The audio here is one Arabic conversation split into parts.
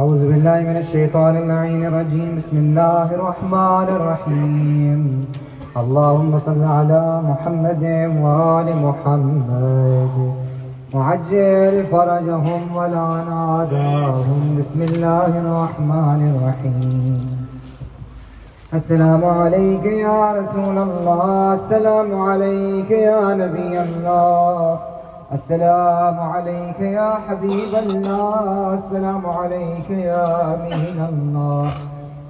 اعوذ باللہ من الشیطان اللعین الرجیم بسم اللہ الرحمن الرحیم اللہم صل علی محمد وآل محمد وعجل فرجہم ولعن اعداہم بسم اللہ الرحمن الرحیم. السلام علیک یا رسول اللہ، السلام علیک یا نبی اللہ، السلام علیک یا حبیب اللہ، السلام علیک یا امین اللہ،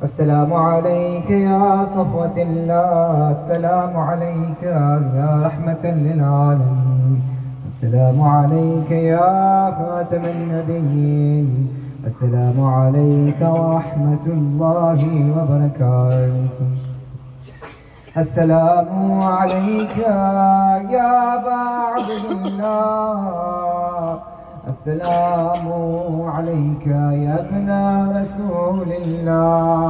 السلام علیک یا صفوت اللہ، السلام علیک یا رحمت للعالمین، السلام علیک یا خاتم النبیین، السلام علیکم ورحمۃ اللہ وبرکاتہ. السلام علیکم یا ابا عبد اللہ، السلام علیکم یا ابن رسول اللہ،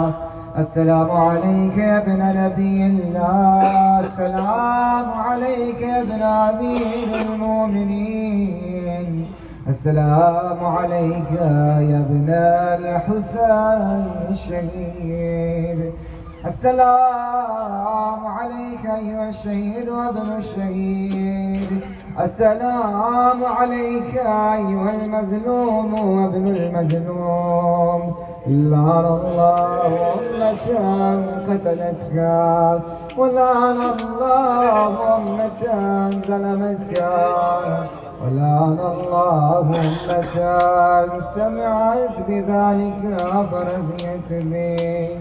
السلام علیکم یا ابن نبی اللہ، السلام علیکم یا ابن امیر المؤمنین، السلام عليك يا ابن الحسين الشهيد، السلام عليك أيها الشهيد وابن الشهيد، السلام عليك أيها المظلوم وابن المظلوم، لعن الله أمة قتلتك، ولعن الله أمة ظلمتك، ولعن الله أمة سمعت بذلك فرضيت به.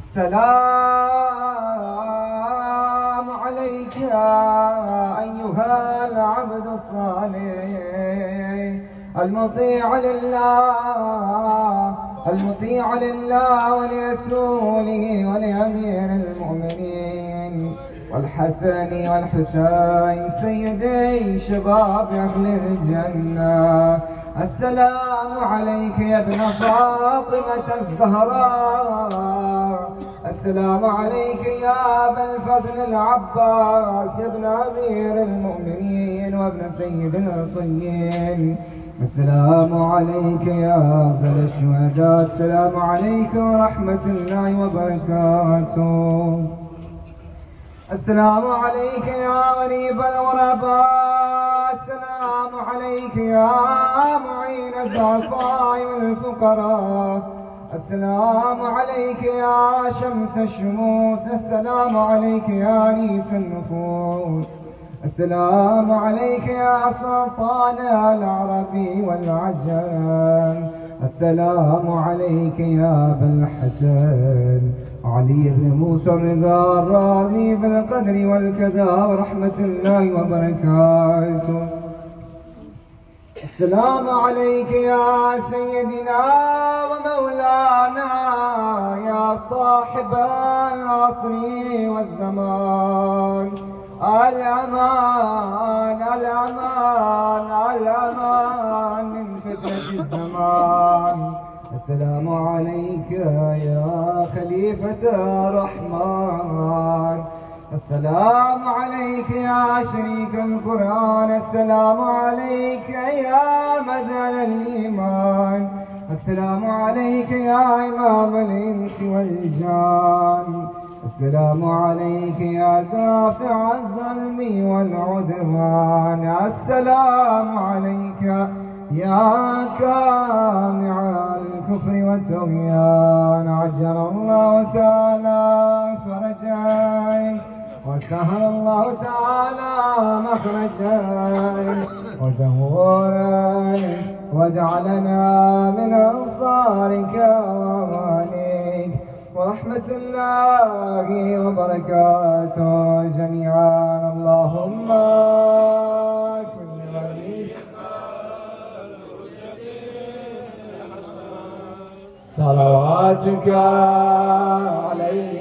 السلام عليك أيها العبد الصالح المطيع لله، المطيع لله ولرسوله ولأمير المؤمنين، والحسن والحسين سيدي شباب أهل الجنة. السلام عليك يا ابن فاطمة الزهراء، السلام عليك يا أبا الفضل العباس ابن أمير المؤمنين وابن سيد الوصيين، السلام عليك يا أبا الشهداء، السلام عليك ورحمة الله وبركاته. السلام عليك يا غريب الغرباء، السلام عليك يا معين الضعفاء والفقراء، السلام عليك يا شمس الشموس، السلام عليك يا أنيس النفوس، السلام عليك يا سلطان العربي والعجم، السلام عليك يا أبا الحسن علي بن موسى الرضا الراضي بالقدر والكذا ورحمة الله وبركاته. السلام عليك يا سيدنا ومولانا يا صاحب العصر والزمان، الأمان الأمان الأمان من فتنة الزمان. السلام عليك يا خليفة الرحمن، السلام عليك يا شريك القرآن، السلام عليك يا مزعل الإيمان، السلام عليك يا إمام الإنس والجان، السلام عليك يا دافع الظلم والعدوان، السلام عليك يا كامع الكفر والطغيان، عجل الله تعالى فرجاي وسهل الله تعالى مخرجاي وزهوراي، واجعلنا من انصارك وامانك ورحمة الله وبركاته جميعا. اللهم صلواتك عليه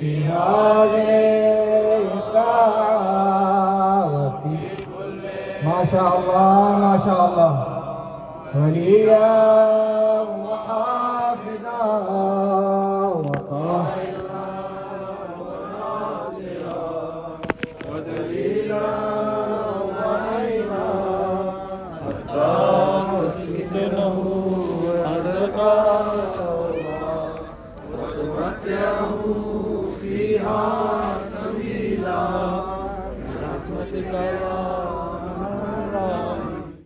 في هذه الساعة وفي كل ما شاء الله ما شاء الله، وليا وحافظا وطاهرا وناصرا ودليلا وعينا فيها سبيلا برحمتك يا